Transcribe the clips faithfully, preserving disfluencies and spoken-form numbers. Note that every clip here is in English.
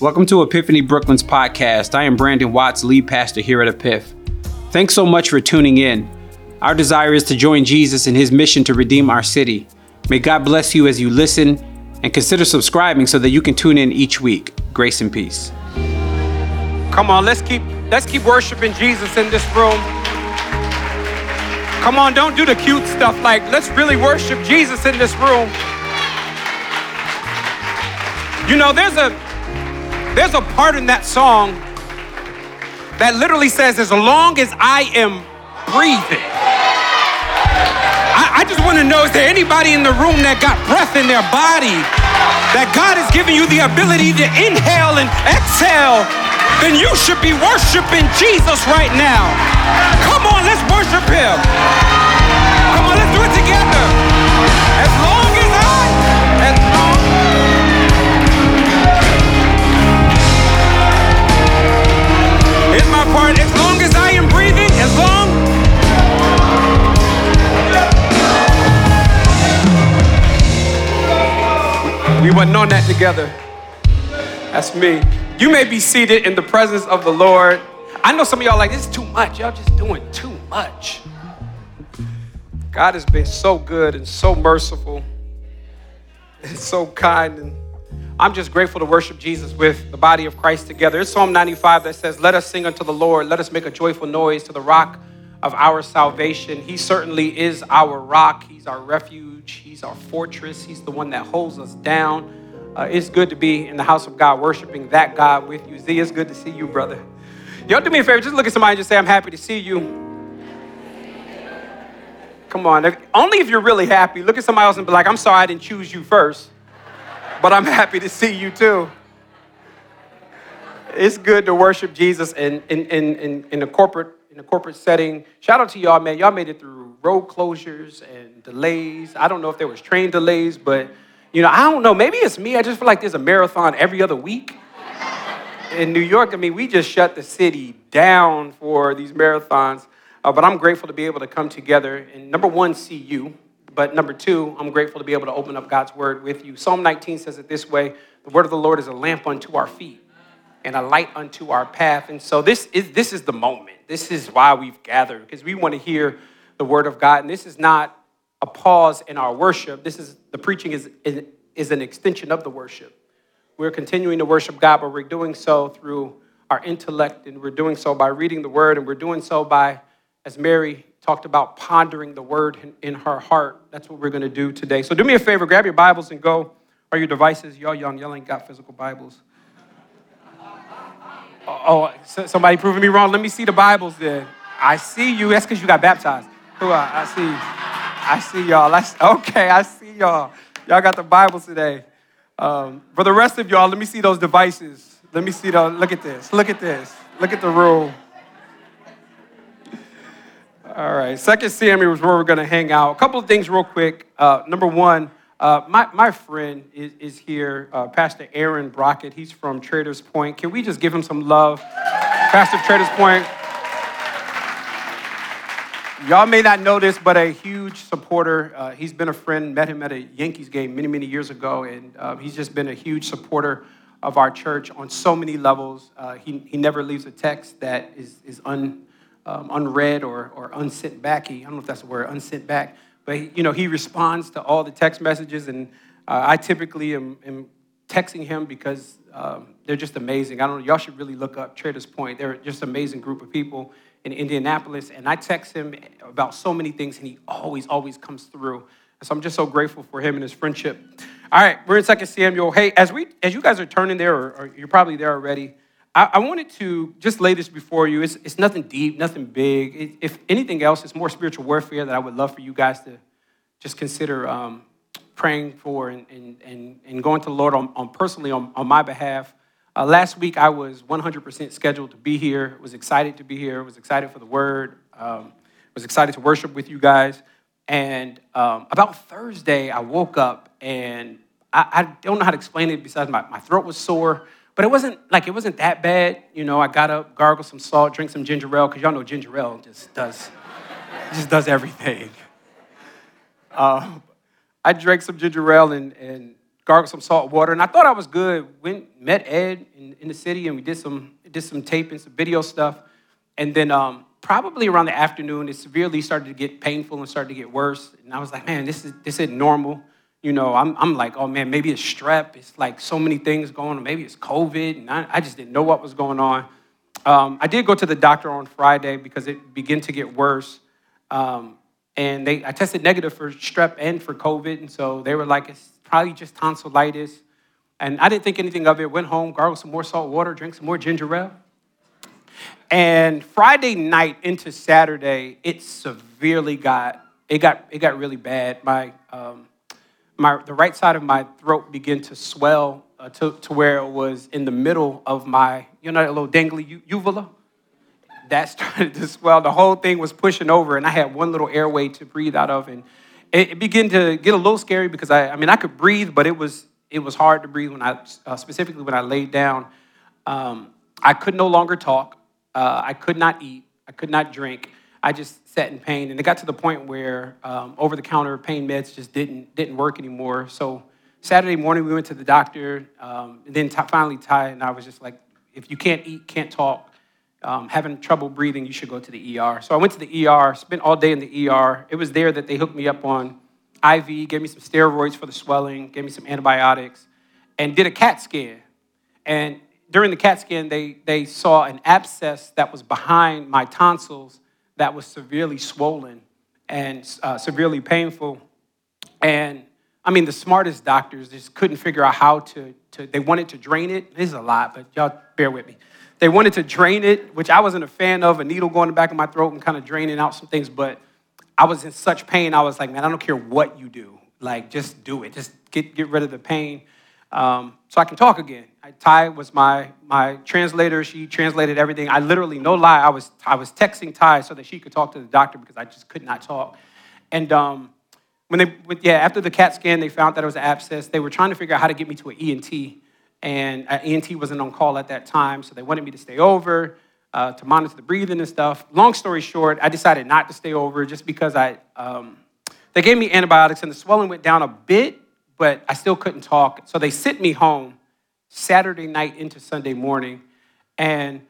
Welcome to Epiphany Brooklyn's podcast. I am Brandon Watts, lead pastor here at Epiph. Thanks so much for tuning in. Our desire is to join Jesus in his mission to redeem our city. May God bless you as you listen, and consider subscribing so that you can tune in each week. Grace and peace. Come on, let's keep let's keep worshiping Jesus in this room. Come on, don't do the cute stuff. Like, let's really worship Jesus in this room. You know, there's a there's a part in that song that literally says, as long as I am breathing. I, I just want to know, is there anybody in the room that got breath in their body, that God has given you the ability to inhale and exhale? Then you should be worshiping Jesus right now. Come on, let's worship him. Come on, let's do it together. As long as I, as long Here's my part, as long as I am breathing, as long We wasn't on that together. That's me. You may be seated in the presence of the Lord. I know some of y'all are like, this is too much. Y'all just doing too much. God has been so good and so merciful and so kind. And I'm just grateful to worship Jesus with the body of Christ together. It's Psalm ninety-five that says, let us sing unto the Lord. Let us make a joyful noise to the rock of our salvation. He certainly is our rock. He's our refuge. He's our fortress. He's the one that holds us down. Uh, it's good to be in the house of God, worshiping that God with you. Z, it's good to see you, brother. Y'all do me a favor. Just look at somebody and just say, I'm happy to see you. Come on. If, only if you're really happy. Look at somebody else and be like, I'm sorry I didn't choose you first, but I'm happy to see you too. It's good to worship Jesus in, in, in, in, in, a, corporate, in a corporate setting. Shout out to y'all, man. Y'all made it through road closures and delays. I don't know if there was train delays, but you know, I don't know. Maybe it's me. I just feel like there's a marathon every other week. In New York, I mean, we just shut the city down for these marathons. Uh, but I'm grateful to be able to come together and, number one, see you. But number two, I'm grateful to be able to open up God's word with you. Psalm nineteen says it this way. The word of the Lord is a lamp unto our feet and a light unto our path. And so this is, this is the moment. This is why we've gathered, because we want to hear the word of God. And this is not a pause in our worship. This is, the preaching is, is, is an extension of the worship. We're continuing to worship God, but we're doing so through our intellect, and we're doing so by reading the word, and we're doing so by, as Mary talked about, pondering the word in, in her heart. That's what we're going to do today. So do me a favor, grab your Bibles and go, or your devices. Y'all young, y'all ain't got physical Bibles. Oh, oh, somebody proving me wrong. Let me see the Bibles then. I see you. That's because you got baptized. Who I, I see you. I see y'all. I, okay, I see y'all. Y'all got the Bible today. Um, for the rest of y'all, let me see those devices. Let me see those. Look at this. Look at this. Look at the room. All right. Second Samuel is where we're going to hang out. A couple of things real quick. Uh, number one, uh, my, my friend is, is here, uh, Pastor Aaron Brockett. He's from Traders Point. Can we just give him some love? Pastor of Traders Point. Y'all may not know this, but a huge supporter. Uh, he's been a friend, met him at a Yankees game many, many years ago, and uh, he's just been a huge supporter of our church on so many levels. Uh, he, he never leaves a text that is, is un, um, unread or, or unsent back. He, I don't know if that's the word, unsent back. But, he, you know, he responds to all the text messages, and uh, I typically am, am texting him because um, they're just amazing. I don't know, y'all should really look up Traders Point. They're just an amazing group of people in Indianapolis, and I text him about so many things, and he always, always comes through. And so I'm just so grateful for him and his friendship. All right, we're in Second Samuel. Hey, as we, as you guys are turning there, or, or you're probably there already, I, I wanted to just lay this before you. It's, it's nothing deep, nothing big. It, if anything else, it's more spiritual warfare that I would love for you guys to just consider um, praying for and, and, and, and going to the Lord on, on personally on, on my behalf. Uh, last week, I was one hundred percent scheduled to be here, was excited to be here, was excited for the word, um, was excited to worship with you guys. And um, about Thursday, I woke up, and I, I don't know how to explain it besides my, my throat was sore, but it wasn't like it wasn't that bad. You know, I got up, gargled some salt, drank some ginger ale, because y'all know ginger ale just does, just does everything. Um, I drank some ginger ale and, and gargled some salt water, and I thought I was good. Went, met Ed, and in the city, and we did some did some taping, some video stuff. And then um, probably around the afternoon, it severely started to get painful and started to get worse. And I was like, man, this is this isn't normal. You know, I'm I'm like, oh, man, maybe it's strep. It's like so many things going on. Maybe it's COVID. And I, I just didn't know what was going on. Um, I did go to the doctor on Friday because it began to get worse. Um, and they I tested negative for strep and for COVID. And so they were like, it's probably just tonsillitis. And I didn't think anything of it. Went home, gargled some more salt water, drank some more ginger ale. And Friday night into Saturday, it severely got, it got, it got really bad. My, um, my, the right side of my throat began to swell uh, to, to where it was in the middle of my, you know, that little dangly u- uvula? That started to swell. The whole thing was pushing over, and I had one little airway to breathe out of. And it, it began to get a little scary because I, I mean, I could breathe, but it was, it was hard to breathe when I, uh, specifically when I laid down. Um, I could no longer talk. Uh, I could not eat. I could not drink. I just sat in pain. And it got to the point where um, over-the-counter pain meds just didn't didn't work anymore. So Saturday morning, we went to the doctor. Um, and then t- finally, Ty and I was just like, if you can't eat, can't talk, um, having trouble breathing, you should go to the E R. So I went to the E R, spent all day in the E R. It was there that they hooked me up on I V, gave me some steroids for the swelling, gave me some antibiotics, and did a CAT scan. And during the CAT scan, they, they saw an abscess that was behind my tonsils that was severely swollen and uh, severely painful. And, I mean, the smartest doctors just couldn't figure out how to, to, they wanted to drain it. This is a lot, but y'all bear with me. They wanted to drain it, which I wasn't a fan of, a needle going in the back of my throat and kind of draining out some things, but I was in such pain, I was like, man, I don't care what you do. Like, just do it. Just get, get rid of the pain. Um, so I can talk again. I, Ty was my my translator. She translated everything. I literally, no lie, I was I was texting Ty so that she could talk to the doctor because I just could not talk. And um, when they, when, yeah, after the CAT scan, they found that it was an abscess. They were trying to figure out how to get me to an E N T, and an E N T wasn't on call at that time, so they wanted me to stay over uh, to monitor the breathing and stuff. Long story short, I decided not to stay over just because I um, they gave me antibiotics and the swelling went down a bit, but I still couldn't talk. So they sent me home Saturday night into Sunday morning. And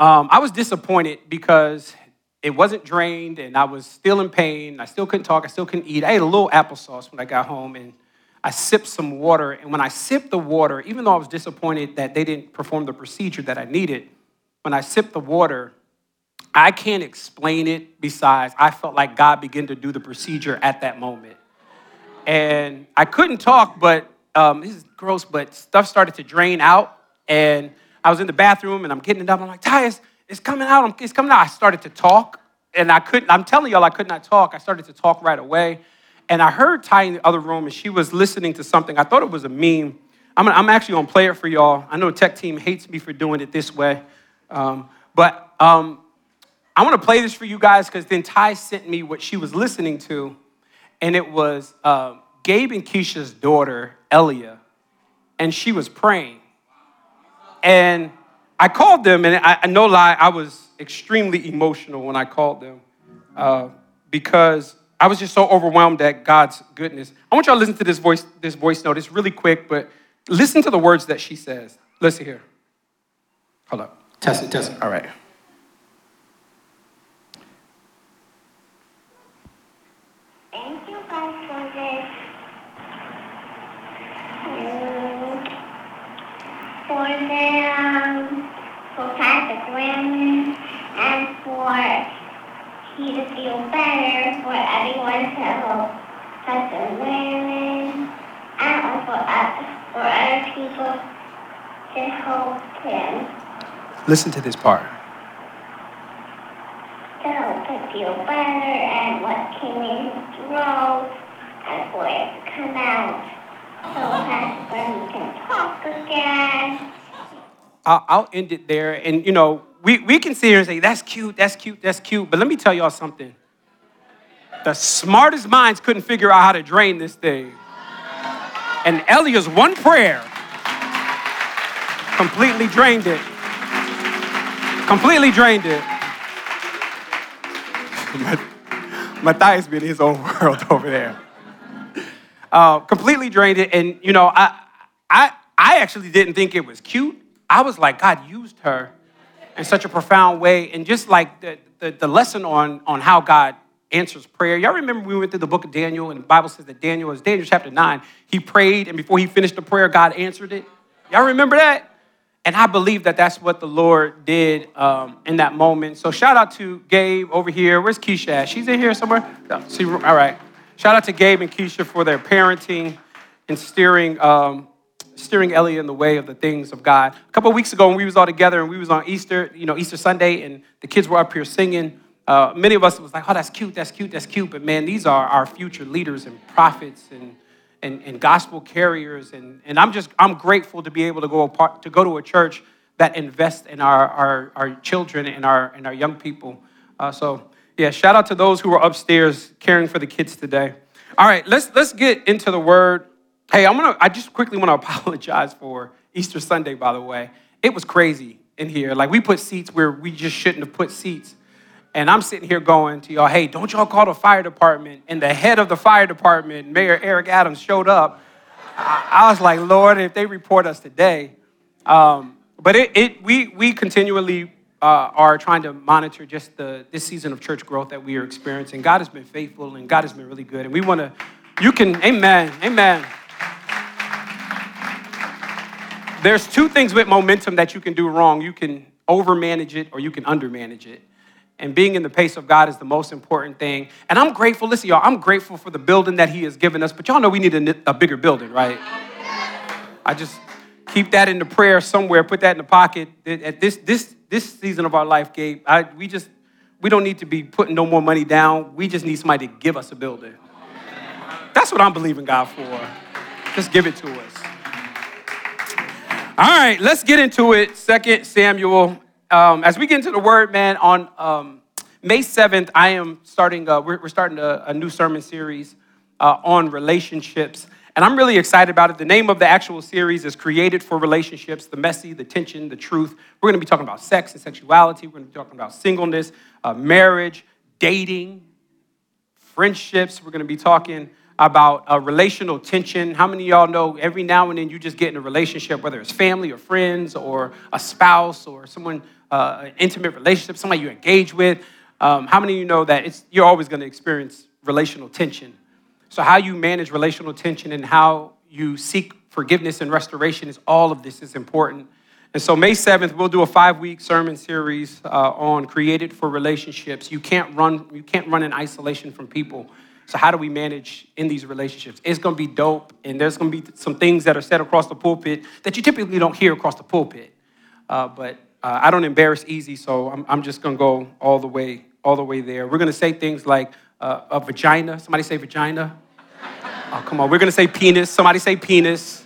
um, I was disappointed because it wasn't drained and I was still in pain. I still couldn't talk. I still couldn't eat. I ate a little applesauce when I got home and I sipped some water. And when I sipped the water, even though I was disappointed that they didn't perform the procedure that I needed, when I sipped the water, I can't explain it. Besides, I felt like God began to do the procedure at that moment. And I couldn't talk, but um, this is gross, but stuff started to drain out. And I was in the bathroom and I'm getting it up. I'm like, Ty, it's, it's coming out. I'm, it's coming out. I started to talk and I couldn't, I'm telling y'all, I could not talk. I started to talk right away. And I heard Ty in the other room and she was listening to something. I thought it was a meme. I'm, gonna, I'm actually gonna play it for y'all. I know the tech team hates me for doing it this way. Um, but um, I wanna play this for you guys because then Ty sent me what she was listening to. And it was uh, Gabe and Keisha's daughter, Elia, and she was praying. And I called them, and I, no lie, I was extremely emotional when I called them uh, because I was just so overwhelmed at God's goodness. I want y'all to listen to this voice, this voice note. It's really quick, but listen to the words that she says. Listen here. Hold up. Test it, test it. All right. For their, um, for Pastor Brandon and for he to feel better, for everyone to help Pastor Brandon and for, uh, for other people to help him. Listen to this part. To help him feel better and what came in his throat and for it to come out. So Pastor Brandon can talk again. I'll end it there. And, you know, we, we can sit here and say, that's cute, that's cute, that's cute. But let me tell y'all something. The smartest minds couldn't figure out how to drain this thing. And Elia's one prayer completely drained it. Completely drained it. Matthias been in his own world over there. Uh, completely drained it. And, you know, I, I, I actually didn't think it was cute. I was like, God used her in such a profound way. And just like the, the, the lesson on, on how God answers prayer. Y'all remember we went through the book of Daniel, and the Bible says that Daniel, is Daniel chapter nine, he prayed, and before he finished the prayer, God answered it. Y'all remember that? And I believe that that's what the Lord did um, in that moment. So shout out to Gabe over here. Where's Keisha at? She's in here somewhere? No. See, all right. Shout out to Gabe and Keisha for their parenting and steering um, steering Elia in the way of the things of God. A couple of weeks ago when we was all together and we was on Easter, you know, Easter Sunday, and the kids were up here singing. Uh, many of us was like, oh, that's cute, that's cute, that's cute. But man, these are our future leaders and prophets and And, and gospel carriers, and, and I'm just I'm grateful to be able to go apart, to go to a church that invests in our our, our children and our and our young people. Uh, so yeah, shout out to those who are upstairs caring for the kids today. All right, let's let's get into the word. Hey, I'm gonna I just quickly want to apologize for Easter Sunday. By the way, it was crazy in here. Like we put seats where we just shouldn't have put seats, and I'm sitting here going to y'all, hey, don't y'all call the fire department? And the head of the fire department, Mayor Eric Adams, showed up. I, I was like, Lord, if they report us today. Um, but it, it, we we continually uh, are trying to monitor just the this season of church growth that we are experiencing. God has been faithful, and God has been really good. And we want to, you can, amen, amen. There's two things with momentum that you can do wrong. You can overmanage it, or you can undermanage it. And being in the pace of God is the most important thing. And I'm grateful. Listen, y'all, I'm grateful for the building that he has given us. But y'all know we need a, a bigger building, right? I just keep that in the prayer somewhere. Put that in the pocket. At this this this season of our life, Gabe, I, we just, we don't need to be putting no more money down. We just need somebody to give us a building. That's what I'm believing God for. Just give it to us. All right, let's get into it. Second Samuel. Um, as we get into the word, man, on um, May seventh, I am starting, a, we're, we're starting a, a new sermon series uh, on relationships. And I'm really excited about it. The name of the actual series is Created for Relationships: The Messy, The Tension, The Truth. We're going to be talking about sex and sexuality. We're going to be talking about singleness, uh, marriage, dating, friendships. We're going to be talking about uh, relational tension. How many of y'all know every now and then you just get in a relationship, whether it's family or friends or a spouse or someone, uh, an intimate relationship, somebody you engage with? Um, how many of you know that it's, you're always going to experience relational tension? So how you manage relational tension and how you seek forgiveness and restoration is all of this is important. And so May seventh, we'll do a five-week sermon series uh, on Created for Relationships. You can't run, you can't run in isolation from people. So how do we manage in these relationships? It's going to be dope, and there's going to be some things that are said across the pulpit that you typically don't hear across the pulpit. Uh, but uh, I don't embarrass easy, so I'm, I'm just going to go all the way, all the way there. We're going to say things like uh, a vagina. Somebody say vagina. Oh, come on. We're going to say penis. Somebody say penis.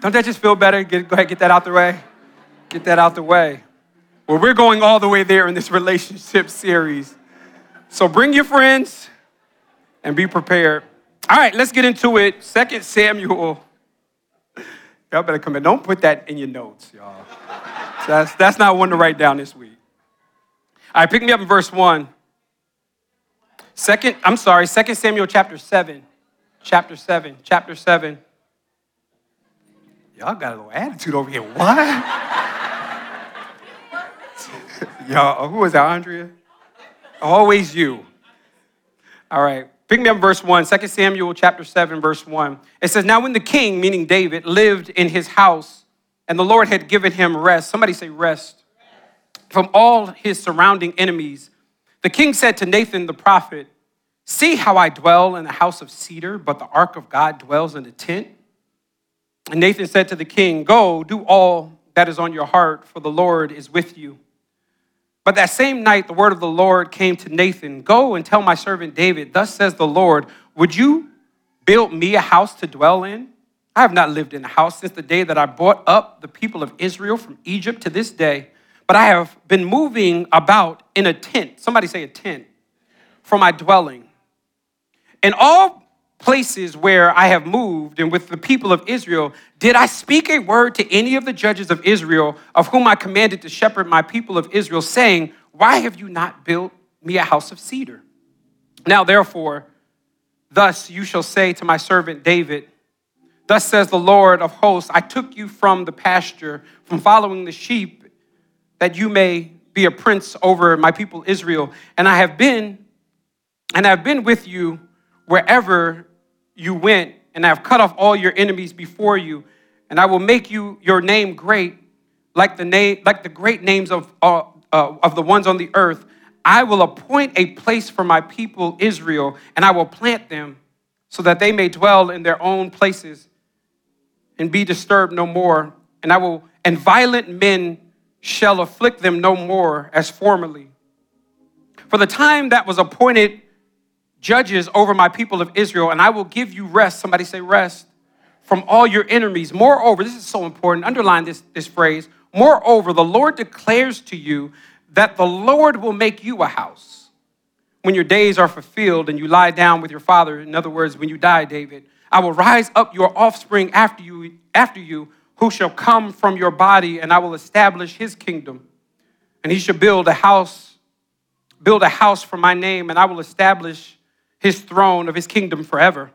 Don't that just feel better? Get, go ahead, get that out the way. Get that out the way. Well, we're going all the way there in this relationship series. So bring your friends. And be prepared. All right, let's get into it. Second Samuel. Y'all better come in. Don't put that in your notes, y'all. That's, that's not one to write down this week. All right, pick me up in verse one. Second, I'm sorry, Second Samuel chapter seven. Chapter seven. Chapter seven. Y'all got a little attitude over here. What? Y'all, who is that, Andrea? Always you. All right. Pick me up verse one, Second Samuel chapter seven, verse one. It says, now when the king, meaning David, lived in his house, and the Lord had given him rest, somebody say rest, rest, from all his surrounding enemies, the king said to Nathan the prophet, see how I dwell in the house of cedar, but the ark of God dwells in a tent. And Nathan said to the king, go, do all that is on your heart, for the Lord is with you. But that same night, the word of the Lord came to Nathan, go and tell my servant David, thus says the Lord, would you build me a house to dwell in? I have not lived in a house since the day that I brought up the people of Israel from Egypt to this day, but I have been moving about in a tent, somebody say a tent, for my dwelling. In all places where I have moved and with the people of Israel, did I speak a word to any of the judges of Israel, of whom I commanded to shepherd my people of Israel, saying, why have you not built me a house of cedar? Now, therefore, thus you shall say to my servant David, Thus says the Lord of hosts, I took you from the pasture, from following the sheep, that you may be a prince over my people Israel. And I have been, and I have been with you wherever you went, and I have cut off all your enemies before you. And I will make you your name great, like the name, like the great names of uh, uh, of the ones on the earth. I will appoint a place for my people Israel, and I will plant them so that they may dwell in their own places and be disturbed no more. And I will, and violent men shall afflict them no more as formerly. For the time that was appointed, judges over my people of Israel, and I will give you rest. Somebody say rest from all your enemies. Moreover, this is so important. Underline this, this phrase. Moreover, the Lord declares to you that the Lord will make you a house when your days are fulfilled and you lie down with your father. In other words, when you die, David, I will rise up your offspring after you, after you, who shall come from your body, and I will establish his kingdom. And he shall build a house, build a house for my name, and I will establish his throne of his kingdom forever.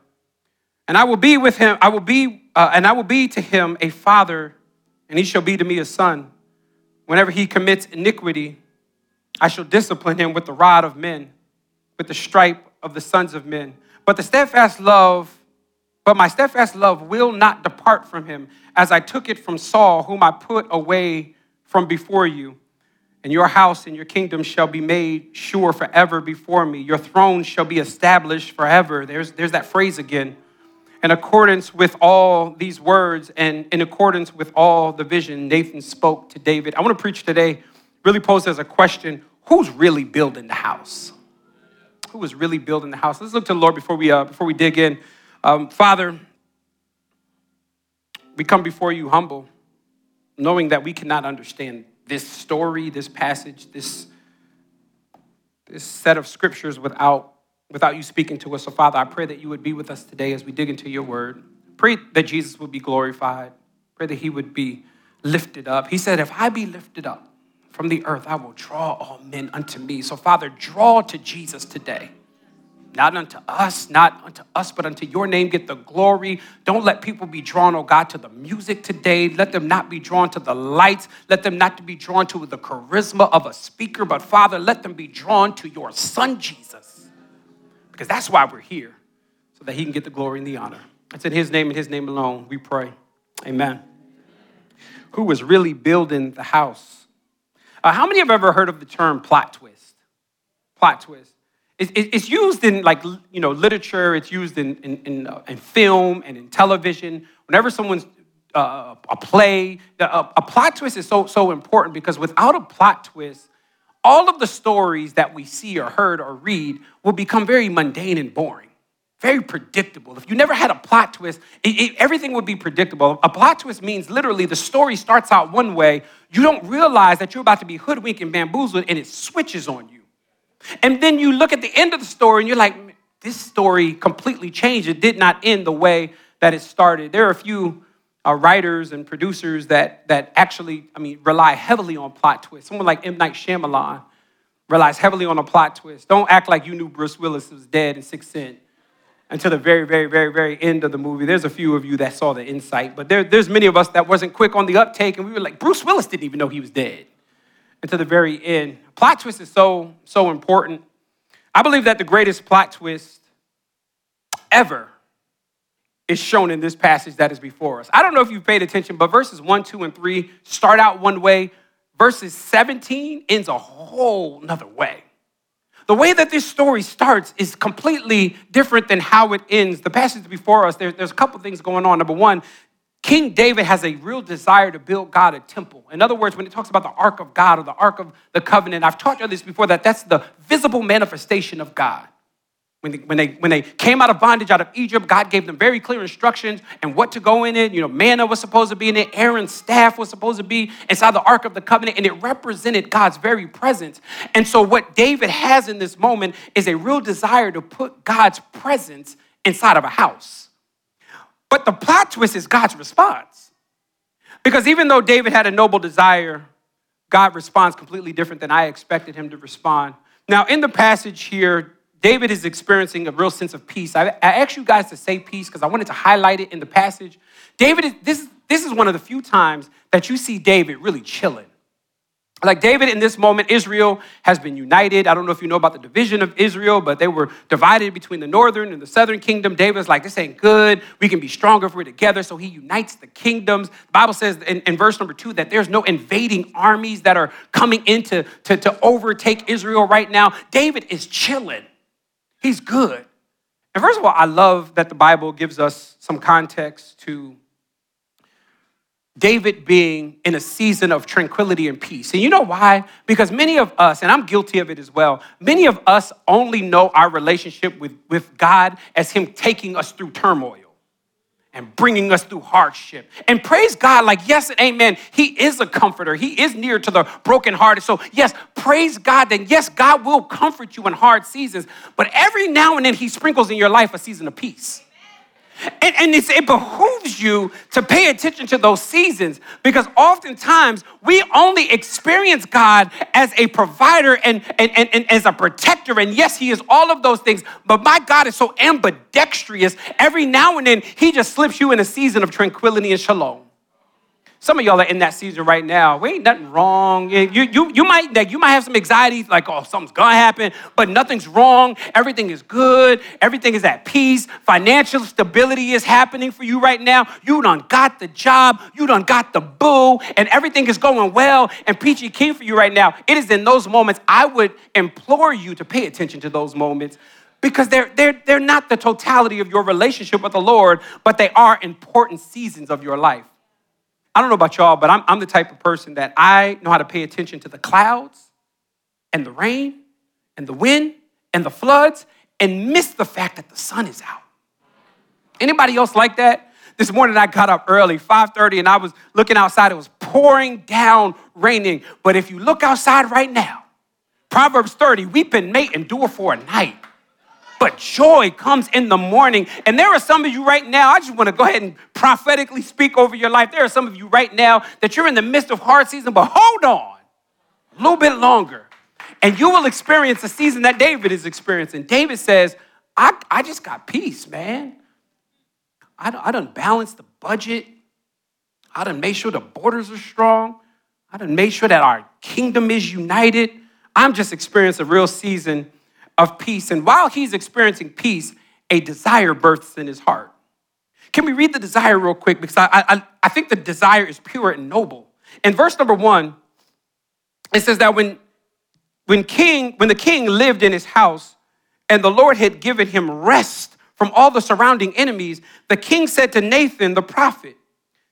And I will be with him, I will be, uh, and I will be to him a father, and he shall be to me a son. Whenever he commits iniquity, I shall discipline him with the rod of men, with the stripe of the sons of men. But the steadfast love, but my steadfast love will not depart from him, as I took it from Saul, whom I put away from before you. And your house and your kingdom shall be made sure forever before me. Your throne shall be established forever. There's, there's that phrase again. In accordance with all these words and in accordance with all the vision Nathan spoke to David. I want to preach today, really posed as a question, who's really building the house? Who is really building the house? Let's look to the Lord before we, uh, before we dig in. Um, Father, we come before you humble, knowing that we cannot understand this story, this passage, this, this set of scriptures without, without you speaking to us. So, Father, I pray that you would be with us today as we dig into your word. Pray that Jesus would be glorified. Pray that he would be lifted up. He said, if I be lifted up from the earth, I will draw all men unto me. So, Father, draw to Jesus today. Not unto us, not unto us, but unto your name get the glory. Don't let people be drawn, oh God, to the music today. Let them not be drawn to the lights. Let them not be drawn to the charisma of a speaker. But Father, let them be drawn to your son, Jesus, because that's why we're here, so that he can get the glory and the honor. It's in his name and his name alone we pray. Amen. Who is really building the house? Uh, how many have ever heard of the term plot twist? Plot twist. It's used in, like, you know, literature. It's used in in, in, uh, in film and in television. Whenever someone's uh, a play, a, a plot twist is so so important, because without a plot twist, all of the stories that we see or heard or read will become very mundane and boring, very predictable. If you never had a plot twist, it, it, everything would be predictable. A plot twist means literally the story starts out one way. You don't realize that you're about to be hoodwinked and bamboozled, and it switches on you. And then you look at the end of the story and you're like, this story completely changed. It did not end the way that it started. There are a few uh, writers and producers that that actually, I mean, rely heavily on plot twists. Someone like M. Night Shyamalan relies heavily on a plot twist. Don't act like you knew Bruce Willis was dead in Sixth Sense until the very, very, very, very end of the movie. There's a few of you that saw the insight, but there, there's many of us that wasn't quick on the uptake, and we were like, Bruce Willis didn't even know he was dead until the very end. Plot twist is so, so important. I believe that the greatest plot twist ever is shown in this passage that is before us. I don't know if you've paid attention, but verses one, two, and three start out one way. Verses seventeen ends a whole nother way. The way that this story starts is completely different than how it ends. The passage before us, there, there's a couple things going on. Number one, King David has a real desire to build God a temple. In other words, when it talks about the Ark of God or the Ark of the Covenant, I've taught you this before, that that's the visible manifestation of God. When they, when they, when they came out of bondage out of Egypt, God gave them very clear instructions and what to go in it. You know, manna was supposed to be in it. Aaron's staff was supposed to be inside the Ark of the Covenant, and it represented God's very presence. And so what David has in this moment is a real desire to put God's presence inside of a house. But the plot twist is God's response. Because even though David had a noble desire, God responds completely different than I expected him to respond. Now, in the passage here, David is experiencing a real sense of peace. I, I asked you guys to say peace because I wanted to highlight it in the passage. David, is, this, this is one of the few times that you see David really chilling. Like David in this moment, Israel has been united. I don't know if you know about the division of Israel, but they were divided between the northern and the southern kingdom. David's like, this ain't good. We can be stronger if we're together. So he unites the kingdoms. The Bible says in, in verse number two that there's no invading armies that are coming in to, to, to overtake Israel right now. David is chilling. He's good. And first of all, I love that the Bible gives us some context to David being in a season of tranquility and peace. And you know why? Because many of us, and I'm guilty of it as well, many of us only know our relationship with, with God as him taking us through turmoil and bringing us through hardship. And praise God, like, yes and amen, he is a comforter. He is near to the brokenhearted. So yes, praise God. Then yes, God will comfort you in hard seasons. But every now and then he sprinkles in your life a season of peace. And, and it's, it behooves you to pay attention to those seasons, because oftentimes we only experience God as a provider and, and, and, and as a protector. And yes, he is all of those things, but my God is so ambidextrous. Every now and then, he just slips you in a season of tranquility and shalom. Some of y'all are in that season right now. We ain't nothing wrong. You, you, you, might, like, you might have some anxiety, like, oh, something's gonna happen, but nothing's wrong. Everything is good. Everything is at peace. Financial stability is happening for you right now. You done got the job. You done got the boo, and everything is going well and peachy keen for you right now. It is in those moments, I would implore you to pay attention to those moments, because they're, they're, they're not the totality of your relationship with the Lord, but they are important seasons of your life. I don't know about y'all, but I'm, I'm the type of person that I know how to pay attention to the clouds and the rain and the wind and the floods and miss the fact that the sun is out. Anybody else like that? This morning I got up early, five thirty, and I was looking outside. It was pouring down, raining. But if you look outside right now, Proverbs thirty, weeping may endure for a night, but joy comes in the morning. And there are some of you right now, I just want to go ahead and prophetically speak over your life. There are some of you right now that you're in the midst of hard season, but hold on a little bit longer, and you will experience a season that David is experiencing. David says, I, I just got peace, man. I done, I done balanced the budget. I done made sure the borders are strong. I done made sure that our kingdom is united. I'm just experiencing a real season of peace. And while he's experiencing peace, a desire births in his heart. Can we read the desire real quick? Because I, I, I think the desire is pure and noble. In verse number one, it says that when, when, king, when the king lived in his house and the Lord had given him rest from all the surrounding enemies, the king said to Nathan the prophet,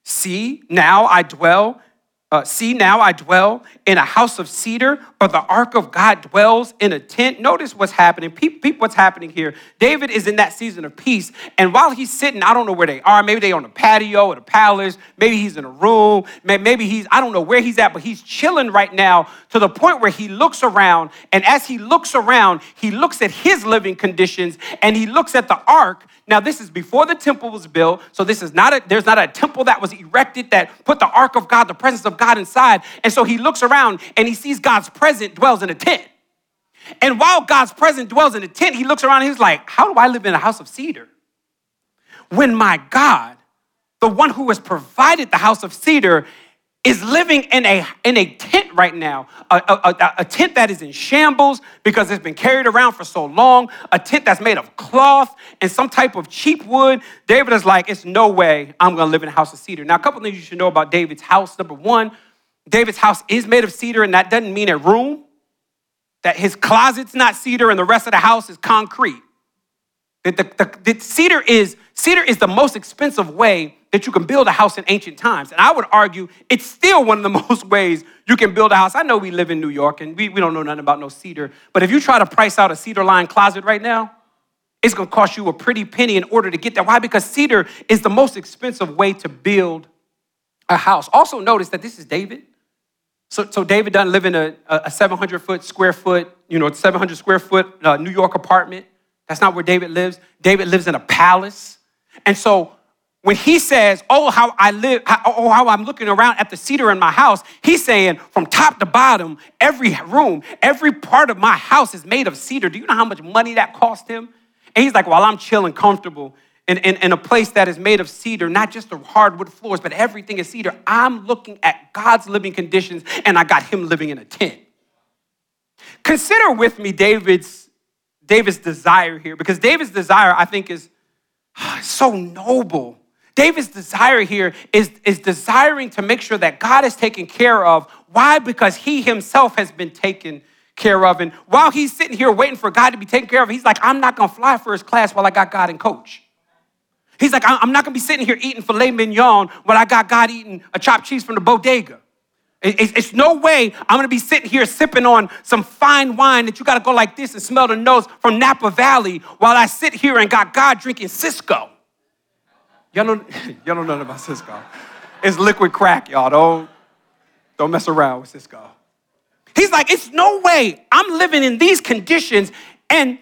see, now I dwell Uh, see, now I dwell in a house of cedar, but the ark of God dwells in a tent. Notice what's happening. Peep, peep what's happening here. David is in that season of peace. And while he's sitting, I don't know where they are. Maybe they're on a patio or the palace. Maybe he's in a room. Maybe he's, I don't know where he's at, but he's chilling right now to the point where he looks around. And as he looks around, he looks at his living conditions and he looks at the ark. Now, this is before the temple was built, so this is not a, there's not a temple that was erected that put the ark of God, the presence of God inside. And so he looks around and he sees God's presence dwells in a tent. And while God's presence dwells in a tent, he looks around and he's like, how do I live in a house of cedar? When my God, the one who has provided the house of cedar, is living in a, in a tent right now, a, a, a tent that is in shambles because it's been carried around for so long, a tent that's made of cloth and some type of cheap wood. David is like, it's no way I'm gonna live in a house of cedar. Now, a couple things you should know about David's house. Number one, David's house is made of cedar, and that doesn't mean a room, that his closet's not cedar and the rest of the house is concrete. The, the, the, the cedar is, cedar is the most expensive way that you can build a house in ancient times. And I would argue it's still one of the most ways you can build a house. I know we live in New York and we, we don't know nothing about no cedar, but if you try to price out a cedar-lined closet right now, it's gonna cost you a pretty penny in order to get that. Why? Because cedar is the most expensive way to build a house. Also notice that this is David. So, so David doesn't live in a, a seven hundred foot square foot, you know, seven hundred square foot uh, New York apartment. That's not where David lives. David lives in a palace. And so When he says, oh, how I live, how, oh, how I'm looking around at the cedar in my house, he's saying from top to bottom, every room, every part of my house is made of cedar. Do you know how much money that cost him? And he's like, well, I'm chilling, comfortable in, in, in a place that is made of cedar, not just the hardwood floors, but everything is cedar. I'm looking at God's living conditions, and I got him living in a tent. Consider with me David's, David's desire here, because David's desire, I think, is so noble. David's desire here is, is desiring to make sure that God is taken care of. Why? Because he himself has been taken care of. And while he's sitting here waiting for God to be taken care of, he's like, I'm not going to fly first class while I got God in coach. He's like, I'm not going to be sitting here eating filet mignon while I got God eating a chopped cheese from the bodega. It's no way I'm going to be sitting here sipping on some fine wine that you got to go like this and smell the nose from Napa Valley while I sit here and got God drinking Cisco. Y'all don't, y'all don't know nothing about Cisco. It's liquid crack, y'all. Don't, don't mess around with Cisco. He's like, it's no way I'm living in these conditions and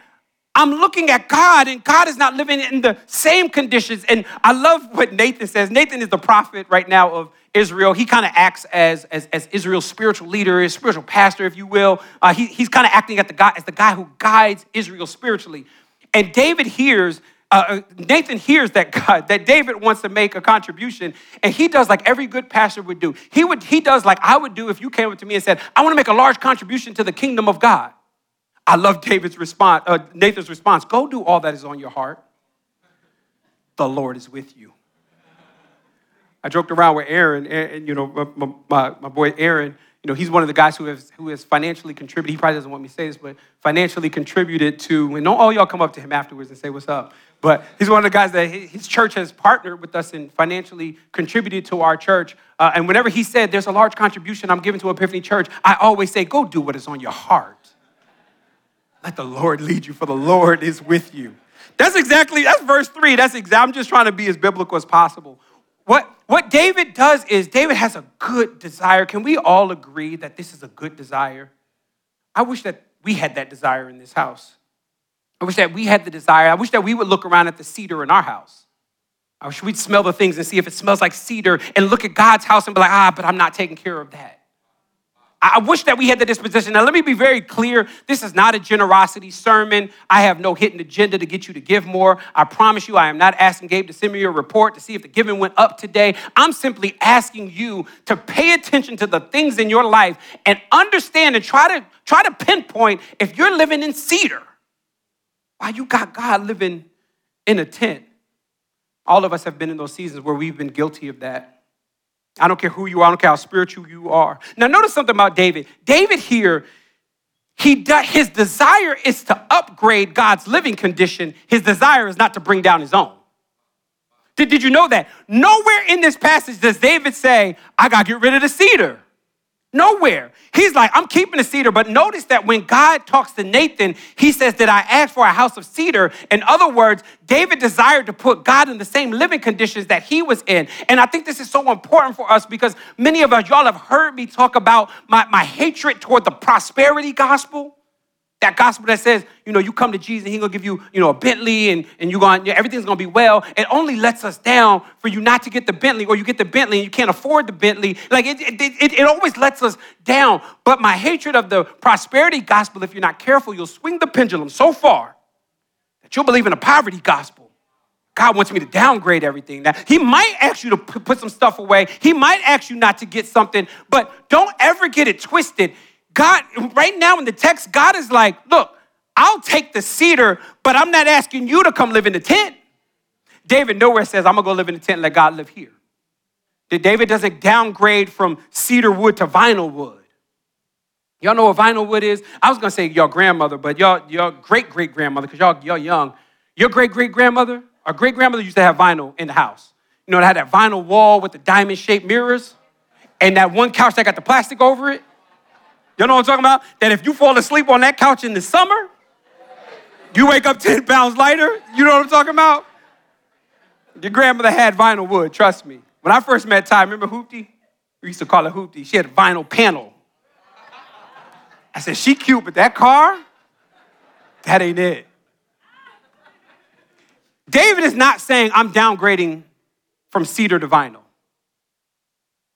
I'm looking at God and God is not living in the same conditions. And I love what Nathan says. Nathan is the prophet right now of Israel. He kind of acts as, as, as Israel's spiritual leader, his spiritual pastor, if you will. Uh, he, he's kind of acting at the guy, as the guy who guides Israel spiritually. And David hears Uh, Nathan hears that God, that David wants to make a contribution, and he does like every good pastor would do. He would, he does like I would do if you came up to me and said, I want to make a large contribution to the kingdom of God. I love David's response, uh, Nathan's response. Go do all that is on your heart. The Lord is with you. I joked around with Aaron, and you know, my, my, my boy Aaron, you know, he's one of the guys who has, who has financially contributed. He probably doesn't want me to say this, but financially contributed to, and don't all y'all come up to him afterwards and say, what's up? But he's one of the guys that his church has partnered with us and financially contributed to our church. Uh, and whenever he said, there's a large contribution I'm giving to Epiphany Church, I always say, go do what is on your heart. Let the Lord lead you, for the Lord is with you. That's exactly, that's verse three. That's exactly, I'm just trying to be as biblical as possible. What, what David does is David has a good desire. Can we all agree that this is a good desire? I wish that we had that desire in this house. I wish that we had the desire. I wish that we would look around at the cedar in our house. I wish we'd smell the things and see if it smells like cedar and look at God's house and be like, ah, but I'm not taking care of that. I wish that we had the disposition. Now, let me be very clear. This is not a generosity sermon. I have no hidden agenda to get you to give more. I promise you, I am not asking Gabe to send me a report to see if the giving went up today. I'm simply asking you to pay attention to the things in your life and understand and try to, try to pinpoint if you're living in cedar. Why you got God living in a tent? All of us have been in those seasons where we've been guilty of that. I don't care who you are. I don't care how spiritual you are. Now, notice something about David. David here, he de- his desire is to upgrade God's living condition. His desire is not to bring down his own. Did, did you know that? Nowhere in this passage does David say, I got to get rid of the cedar. Nowhere. He's like, I'm keeping the cedar. But notice that when God talks to Nathan, he says that I asked for a house of cedar. In other words, David desired to put God in the same living conditions that he was in. And I think this is so important for us because many of us, y'all have heard me talk about my, my hatred toward the prosperity gospel. That gospel that says, you know, you come to Jesus and he's going to give you, you know, a Bentley and, and you're going, everything's going to be well. It only lets us down for you not to get the Bentley, or you get the Bentley and you can't afford the Bentley. Like it, it, it, it always lets us down. But my hatred of the prosperity gospel, if you're not careful, you'll swing the pendulum so far that you'll believe in a poverty gospel. God wants me to downgrade everything. Now, he might ask you to put some stuff away. He might ask you not to get something, but don't ever get it twisted. God, right now in the text, God is like, look, I'll take the cedar, but I'm not asking you to come live in the tent. David nowhere says, I'm going to go live in the tent and let God live here. David doesn't downgrade from cedar wood to vinyl wood. Y'all know what vinyl wood is? I was going to say your grandmother, but y'all, your great-great-grandmother, because y'all, y'all young. Your great-great-grandmother, our great-grandmother used to have vinyl in the house. You know, it had that vinyl wall with the diamond-shaped mirrors and that one couch that got the plastic over it. You know what I'm talking about? That if you fall asleep on that couch in the summer, you wake up ten pounds lighter. You know what I'm talking about? Your grandmother had vinyl wood, trust me. When I first met Ty, remember Hoopty? We used to call her Hoopty. She had a vinyl panel. I said, she cute, but that car, that ain't it. David is not saying, I'm downgrading from cedar to vinyl.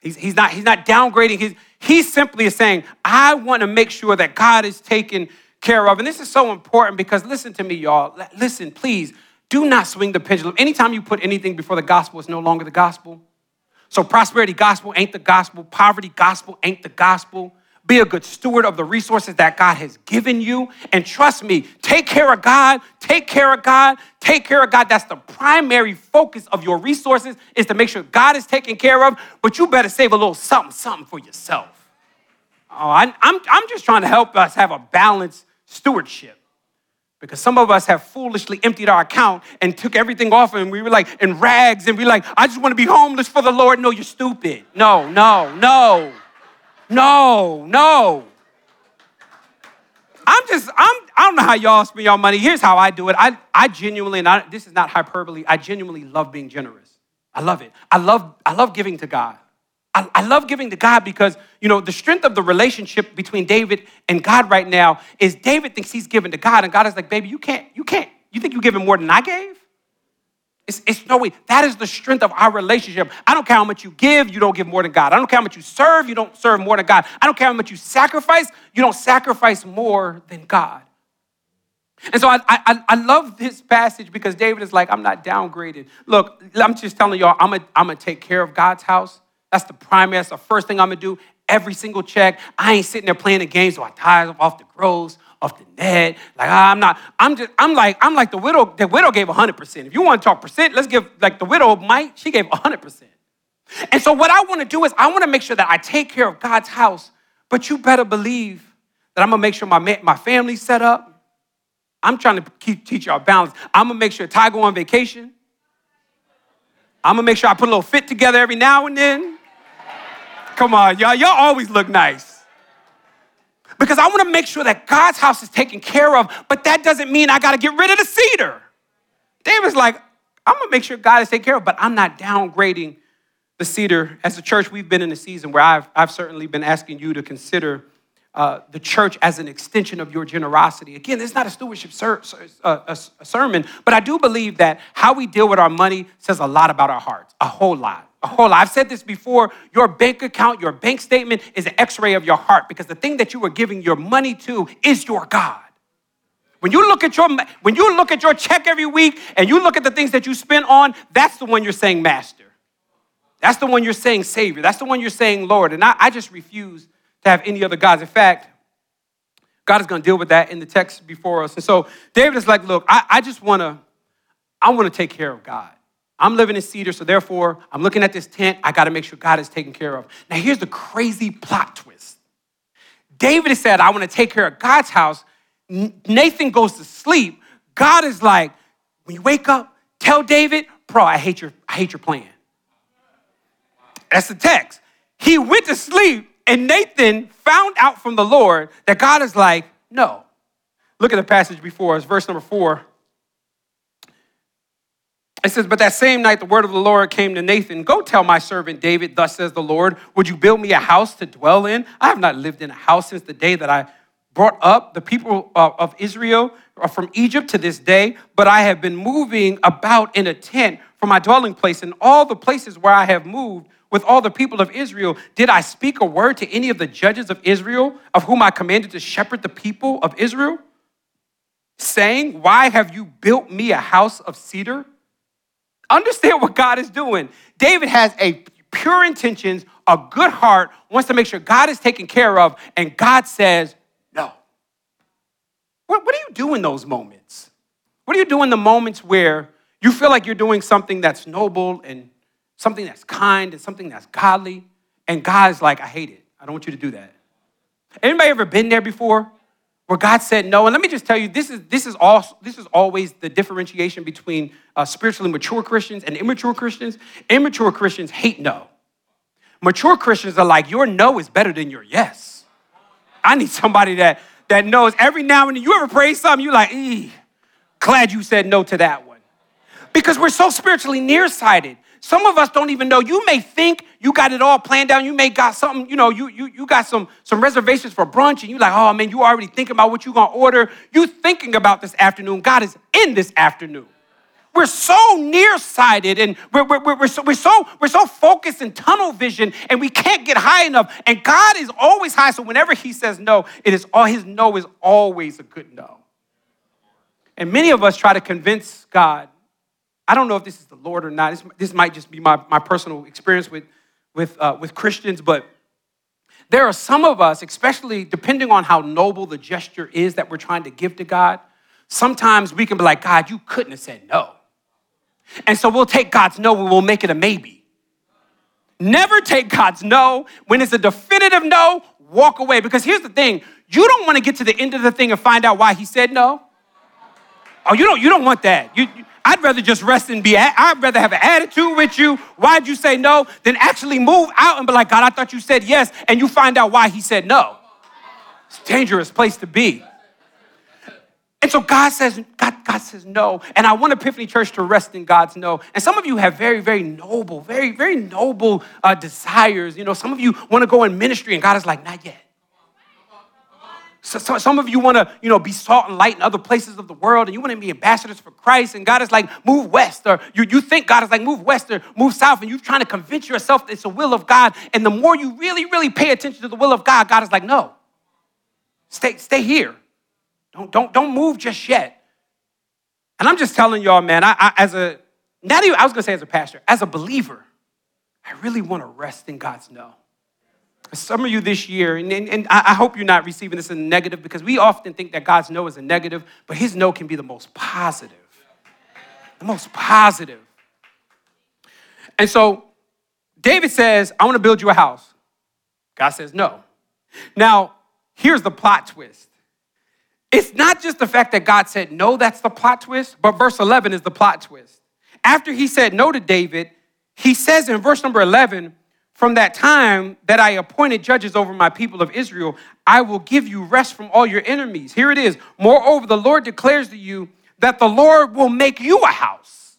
He's, he's, not, he's not downgrading. He's, he simply is saying, I want to make sure that God is taken care of. And this is so important because listen to me, y'all. Listen, please, do not swing the pendulum. Anytime you put anything before the gospel, it's no longer the gospel. So prosperity gospel ain't the gospel. Poverty gospel ain't the gospel. Be a good steward of the resources that God has given you. And trust me, take care of God, take care of God, take care of God. That's the primary focus of your resources, is to make sure God is taken care of, but you better save a little something, something for yourself. Oh, I, I'm, I'm just trying to help us have a balanced stewardship, because some of us have foolishly emptied our account and took everything off, and we were like in rags, and we were like, I just want to be homeless for the Lord. No, you're stupid. No, no, no. No, no. I'm just, I'm, I don't know how y'all spend y'all money. Here's how I do it. I, I genuinely, and I, this is not hyperbole, I genuinely love being generous. I love it. I love, I love giving to God. I, I love giving to God because, you know, the strength of the relationship between David and God right now is David thinks he's giving to God, and God is like, baby, you can't, you can't. You think you're giving more than I gave? It's, it's no way. That is the strength of our relationship. I don't care how much you give, you don't give more than God. I don't care how much you serve, you don't serve more than God. I don't care how much you sacrifice, you don't sacrifice more than God. And so I, I, I love this passage because David is like, I'm not downgraded. Look, I'm just telling y'all, I'm gonna I'm gonna take care of God's house. That's the primary, that's the first thing I'm gonna do. Every single check, I ain't sitting there playing the game, so I tithe off the gross, off the net. Like, I'm not, I'm just, I'm like, I'm like the widow, the widow gave one hundred percent. If you want to talk percent, let's give, like the widow might, she gave one hundred percent. And so what I want to do is I want to make sure that I take care of God's house, but you better believe that I'm going to make sure my, my family's set up. I'm trying to keep, teach y'all balance. I'm going to make sure Ty go on vacation. I'm going to make sure I put a little fit together every now and then. Come on, y'all, y'all always look nice. Because I want to make sure that God's house is taken care of, but that doesn't mean I got to get rid of the cedar. David's like, I'm going to make sure God is taken care of, but I'm not downgrading the cedar. As a church, we've been in a season where I've, I've certainly been asking you to consider uh, the church as an extension of your generosity. Again, it's not a stewardship ser- uh, a, a sermon, but I do believe that how we deal with our money says a lot about our hearts, a whole lot. A whole lot. I've said this before. Your bank account, your bank statement is an x-ray of your heart, because the thing that you are giving your money to is your God. When you look at your when you look at your check every week and you look at the things that you spend on, that's the one you're saying master. That's the one you're saying savior. That's the one you're saying Lord. And I, I just refuse to have any other gods. In fact, God is going to deal with that in the text before us. And so David is like, look, I, I just want to, I want to take care of God. I'm living in cedar, so therefore, I'm looking at this tent. I got to make sure God is taken care of. Now, here's the crazy plot twist. David said, I want to take care of God's house. Nathan goes to sleep. God is like, when you wake up, tell David, bro, I hate your, I hate your plan. That's the text. He went to sleep, and Nathan found out from the Lord that God is like, no. Look at the passage before us, verse number four. It says, but that same night, the word of the Lord came to Nathan. Go tell my servant David, thus says the Lord, would you build me a house to dwell in? I have not lived in a house since the day that I brought up the people of Israel from Egypt to this day, but I have been moving about in a tent for my dwelling place. In all the places where I have moved with all the people of Israel, did I speak a word to any of the judges of Israel, of whom I commanded to shepherd the people of Israel, saying, why have you built me a house of cedar? Understand what God is doing. David has a pure intentions, a good heart, wants to make sure God is taken care of, and God says, no. What, what do you do in those moments? What do you do in the moments where you feel like you're doing something that's noble and something that's kind and something that's godly, and God's like, I hate it. I don't want you to do that. Anybody ever been there before? Where God said no. And let me just tell you, this is this is all this is always the differentiation between uh, spiritually mature Christians and immature Christians. Immature Christians hate no. Mature Christians are like, your no is better than your yes. I need somebody that that knows every now and then. You ever praise something, you're like, eee, glad you said no to that one. Because we're so spiritually nearsighted. Some of us don't even know. You may think you got it all planned out. You may got something, you know, you you you got some, some reservations for brunch, and you're like, oh, man, you already thinking about what you're going to order. You thinking about this afternoon. God is in this afternoon. we're so nearsighted and we're, we're, we're, so, we're, so, we're so focused in tunnel vision and we can't get high enough. And God is always high. So whenever he says no, it is all, his no is always a good no. And many of us try to convince God. I don't know if this is the Lord or not. This, this might just be my, my personal experience with, with, uh, with Christians, but there are some of us, especially depending on how noble the gesture is that we're trying to give to God, sometimes we can be like, God, you couldn't have said no. And so we'll take God's no and we'll make it a maybe. Never take God's no. When it's a definitive no, walk away. Because here's the thing. You don't want to get to the end of the thing and find out why he said no. Oh, you don't, you don't want that. You, you, I'd rather just rest and be, I'd rather have an attitude with you. Why'd you say no? Than actually move out and be like, God, I thought you said yes. And you find out why he said no. It's a dangerous place to be. And so God says, God, God says no. And I want Epiphany Church to rest in God's no. And some of you have very, very noble, very, very noble uh, desires. You know, some of you want to go in ministry and God is like, not yet. So, so some of you want to, you know, be salt and light in other places of the world and you want to be ambassadors for Christ. And God is like, move west. Or you, you think God is like, move west or move south. And you're trying to convince yourself that it's the will of God. And the more you really, really pay attention to the will of God, God is like, no, stay, stay here. Don't, don't, don't move just yet. And I'm just telling y'all, man, I, I as a, not even, I was gonna say as a pastor, as a believer, I really wanna rest in God's no. Some of you this year, and, and, and I hope you're not receiving this in a negative because we often think that God's no is a negative, but his no can be the most positive, the most positive. And so David says, I wanna build you a house. God says no. Now, here's the plot twist. It's not just the fact that God said no, that's the plot twist, but verse eleven is the plot twist. After he said no to David, he says in verse number eleven, from that time that I appointed judges over my people of Israel, I will give you rest from all your enemies. Here it is. Moreover, the Lord declares to you that the Lord will make you a house.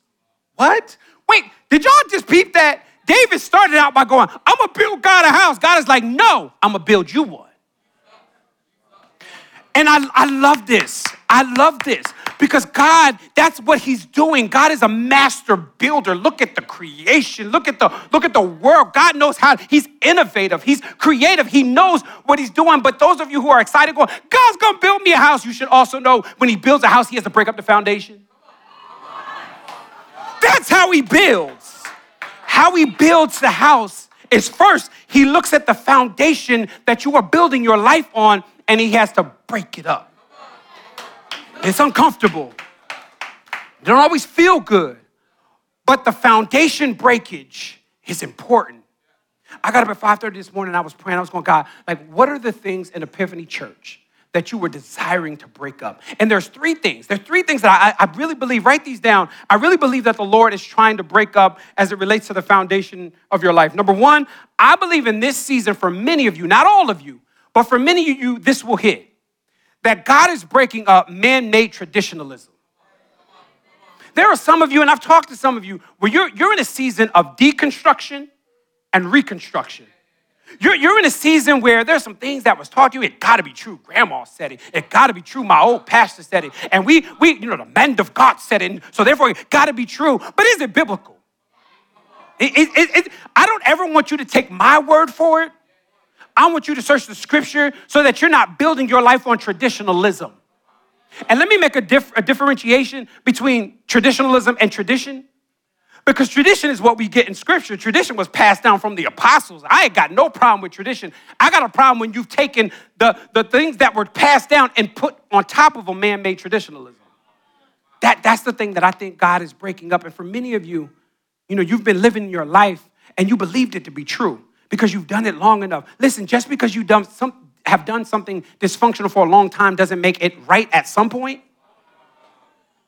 What? Wait, did y'all just peep that? David started out by going, I'm going to build God a house. God is like, no, I'm going to build you one. And I, I love this. I love this because God, that's what he's doing. God is a master builder. Look at the creation. Look at the, look at the world. God knows how. He's innovative. He's creative. He knows what he's doing. But those of you who are excited going, God's going to build me a house. You should also know when he builds a house, he has to break up the foundation. That's how he builds. How he builds the house is first, he looks at the foundation that you are building your life on and he has to break it up. It's uncomfortable. It don't always feel good, but the foundation breakage is important. I got up at five thirty this morning and I was praying. I was going, God, like, what are the things in Epiphany Church that you were desiring to break up? And there's three things. There's three things that I, I really believe. Write these down. I really believe that the Lord is trying to break up as it relates to the foundation of your life. Number one, I believe in this season for many of you, not all of you, but for many of you, this will hit, that God is breaking up man-made traditionalism. There are some of you, and I've talked to some of you, where you're, you're in a season of deconstruction and reconstruction. You're, you're in a season where there's some things that was taught to you, it gotta be true. Grandma said it, it gotta be true. My old pastor said it. And we, we you know, the man of God said it, so therefore it gotta be true. But is it biblical? It, it, it, I don't ever want you to take my word for it. I want you to search the scripture so that you're not building your life on traditionalism. And let me make a, dif- a differentiation between traditionalism and tradition, because tradition is what we get in scripture. Tradition was passed down from the apostles. I ain't got no problem with tradition. I got a problem when you've taken the, the things that were passed down and put on top of a man-made traditionalism. That, that's the thing that I think God is breaking up. And for many of you, you know, you've been living your life and you believed it to be true, because you've done it long enough. Listen, just because you done some, have done something dysfunctional for a long time doesn't make it right at some point.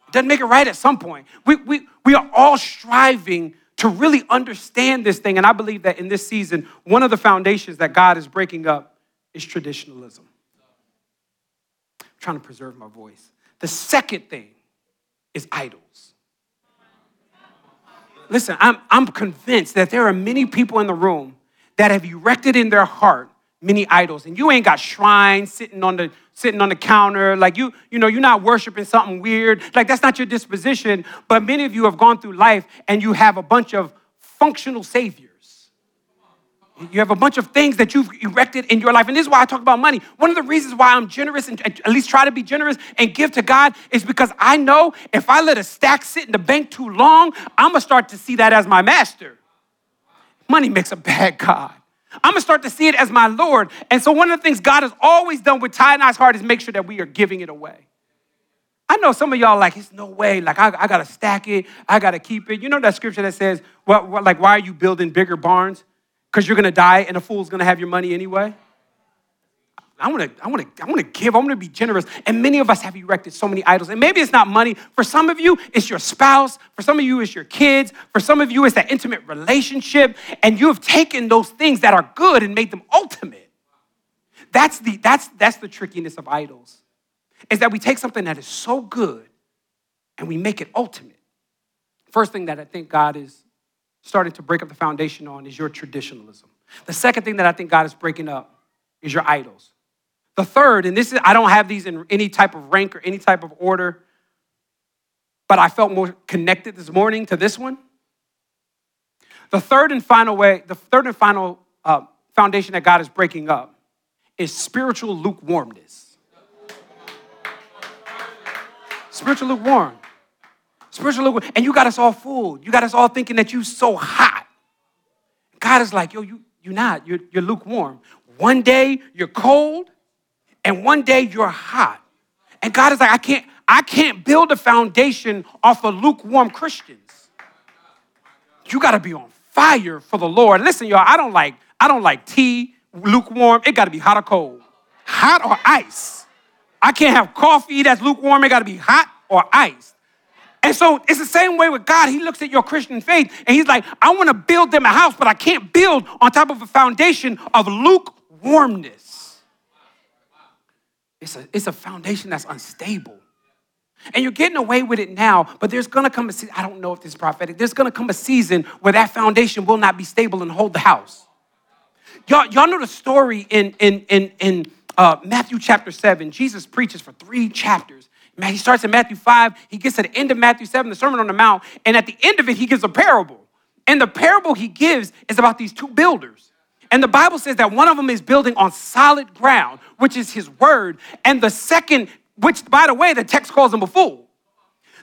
It doesn't make it right at some point. We, we, we are all striving to really understand this thing. And I believe that in this season, one of the foundations that God is breaking up is traditionalism. I'm trying to preserve my voice. The second thing is idols. Listen, I'm, I'm convinced that there are many people in the room that have erected in their heart many idols, and you ain't got shrines sitting on the sitting on the counter. Like you, you know, you're not worshiping something weird. Like that's not your disposition. But many of you have gone through life and you have a bunch of functional saviors. You have a bunch of things that you've erected in your life. And this is why I talk about money. One of the reasons why I'm generous and at least try to be generous and give to God is because I know if I let a stack sit in the bank too long, I'm gonna start to see that as my master. Money makes a bad God. I'm gonna start to see it as my Lord. And so one of the things God has always done with Ty and I's heart is make sure that we are giving it away. I know some of y'all are like, it's no way. Like, I, I gotta stack it. I gotta keep it. You know that scripture that says, well, well, like, why are you building bigger barns? Because you're gonna die and a fool's gonna have your money anyway. I wanna, I wanna, I wanna give. I'm gonna be generous. And many of us have erected so many idols. And maybe it's not money. For some of you, it's your spouse. For some of you, it's your kids. For some of you, it's that intimate relationship. And you have taken those things that are good and made them ultimate. That's the that's that's the trickiness of idols, is that we take something that is so good and we make it ultimate. First thing that I think God is starting to break up the foundation on is your traditionalism. The second thing that I think God is breaking up is your idols. The third, and this is, I don't have these in any type of rank or any type of order, but I felt more connected this morning to this one. The third and final way, the third and final uh, foundation that God is breaking up is spiritual lukewarmness. Spiritual lukewarm. Spiritual lukewarm. And you got us all fooled. You got us all thinking that you so hot. God is like, yo, you, you're not. You're, you're lukewarm. One day you're cold, and one day you're hot. And God is like, I can't, I can't build a foundation off of lukewarm Christians. You gotta be on fire for the Lord. Listen, y'all, I don't like, I don't like tea, lukewarm. It gotta be hot or cold. Hot or ice. I can't have coffee that's lukewarm. It gotta be hot or iced. And so it's the same way with God. He looks at your Christian faith and he's like, I wanna build them a house, but I can't build on top of a foundation of lukewarmness. It's a, it's a foundation that's unstable. And you're getting away with it now, but there's going to come a season, I don't know if this is prophetic, there's going to come a season where that foundation will not be stable and hold the house. Y'all, y'all know the story in, in, in, in uh, Matthew chapter seven. Jesus preaches for three chapters. Man, he starts in Matthew five. He gets to the end of Matthew seven, the Sermon on the Mount. And at the end of it, he gives a parable. And the parable he gives is about these two builders. And the Bible says that one of them is building on solid ground, which is his word. And the second, which, by the way, the text calls him a fool.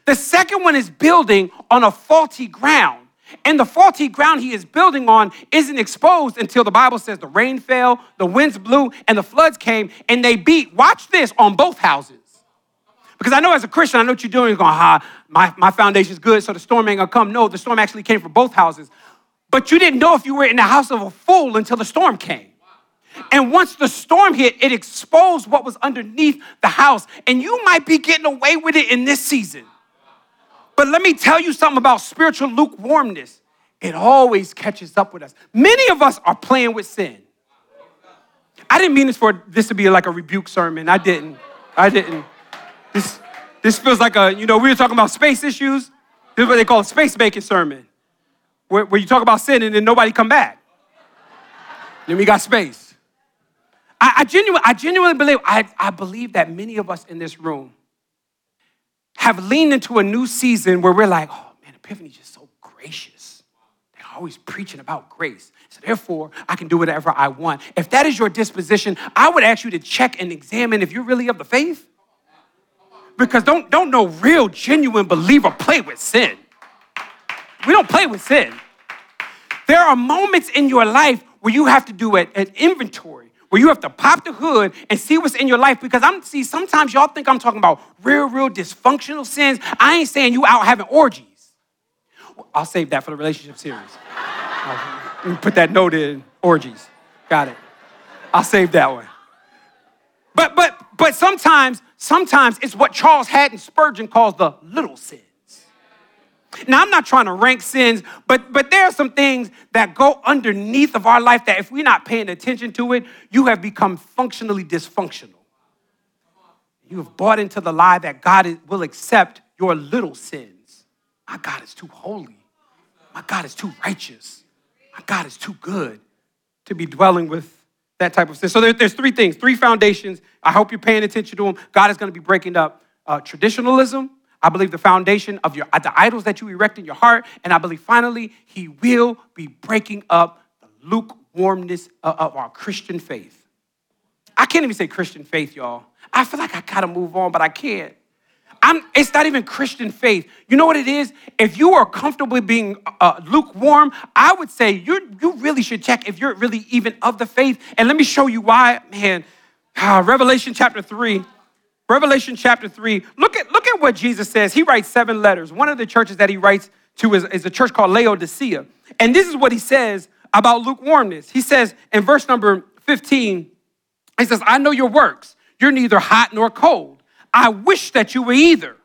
The second one is building on a faulty ground. And the faulty ground he is building on isn't exposed until the Bible says the rain fell, the winds blew, and the floods came, and they beat, watch this, on both houses. Because I know as a Christian, I know what you're doing. You're going, ha, my, my foundation's good, so the storm ain't going to come. No, the storm actually came from both houses. But you didn't know if you were in the house of a fool until the storm came. And once the storm hit, it exposed what was underneath the house. And you might be getting away with it in this season. But let me tell you something about spiritual lukewarmness. It always catches up with us. Many of us are playing with sin. I didn't mean this for this to be like a rebuke sermon. I didn't. I didn't. This, this feels like a, you know, we were talking about space issues. This is what they call a space-making sermon. Where, where you talk about sin and then nobody come back. Then we got space. I, I, genuinely, I genuinely believe, I, I believe that many of us in this room have leaned into a new season where we're like, oh man, Epiphany is just so gracious. They're always preaching about grace. So therefore, I can do whatever I want. If that is your disposition, I would ask you to check and examine if you're really of the faith. Because don't, don't no real, genuine believer play with sin. We don't play with sin. There are moments in your life where you have to do an inventory, where you have to pop the hood and see what's in your life. Because I'm see, sometimes y'all think I'm talking about real, real dysfunctional sins. I ain't saying you out having orgies. I'll save that for the relationship series. Let me put that note in, orgies. Got it. I'll save that one. But but but sometimes, sometimes it's what Charles Haddon Spurgeon calls the little sin. Now, I'm not trying to rank sins, but, but there are some things that go underneath of our life that if we're not paying attention to it, you have become functionally dysfunctional. You have bought into the lie that God will accept your little sins. My God is too holy. My God is too righteous. My God is too good to be dwelling with that type of sin. So there, there's three things, three foundations. I hope you're paying attention to them. God is going to be breaking up uh, traditionalism. I believe the foundation of your the idols that you erect in your heart. And I believe finally, he will be breaking up the lukewarmness of, of our Christian faith. I can't even say Christian faith, y'all. I feel like I got to move on, but I can't. I'm, it's not even Christian faith. You know what it is? If you are comfortably being uh, lukewarm, I would say you you really should check if you're really even of the faith. And let me show you why, man. Ah, Revelation chapter three. Revelation chapter three. Look at look at what Jesus says. He writes seven letters. One of the churches that he writes to is, is a church called Laodicea. And this is what he says about lukewarmness. He says in verse number fifteen, he says, I know your works. You're neither hot nor cold. I wish that you were either.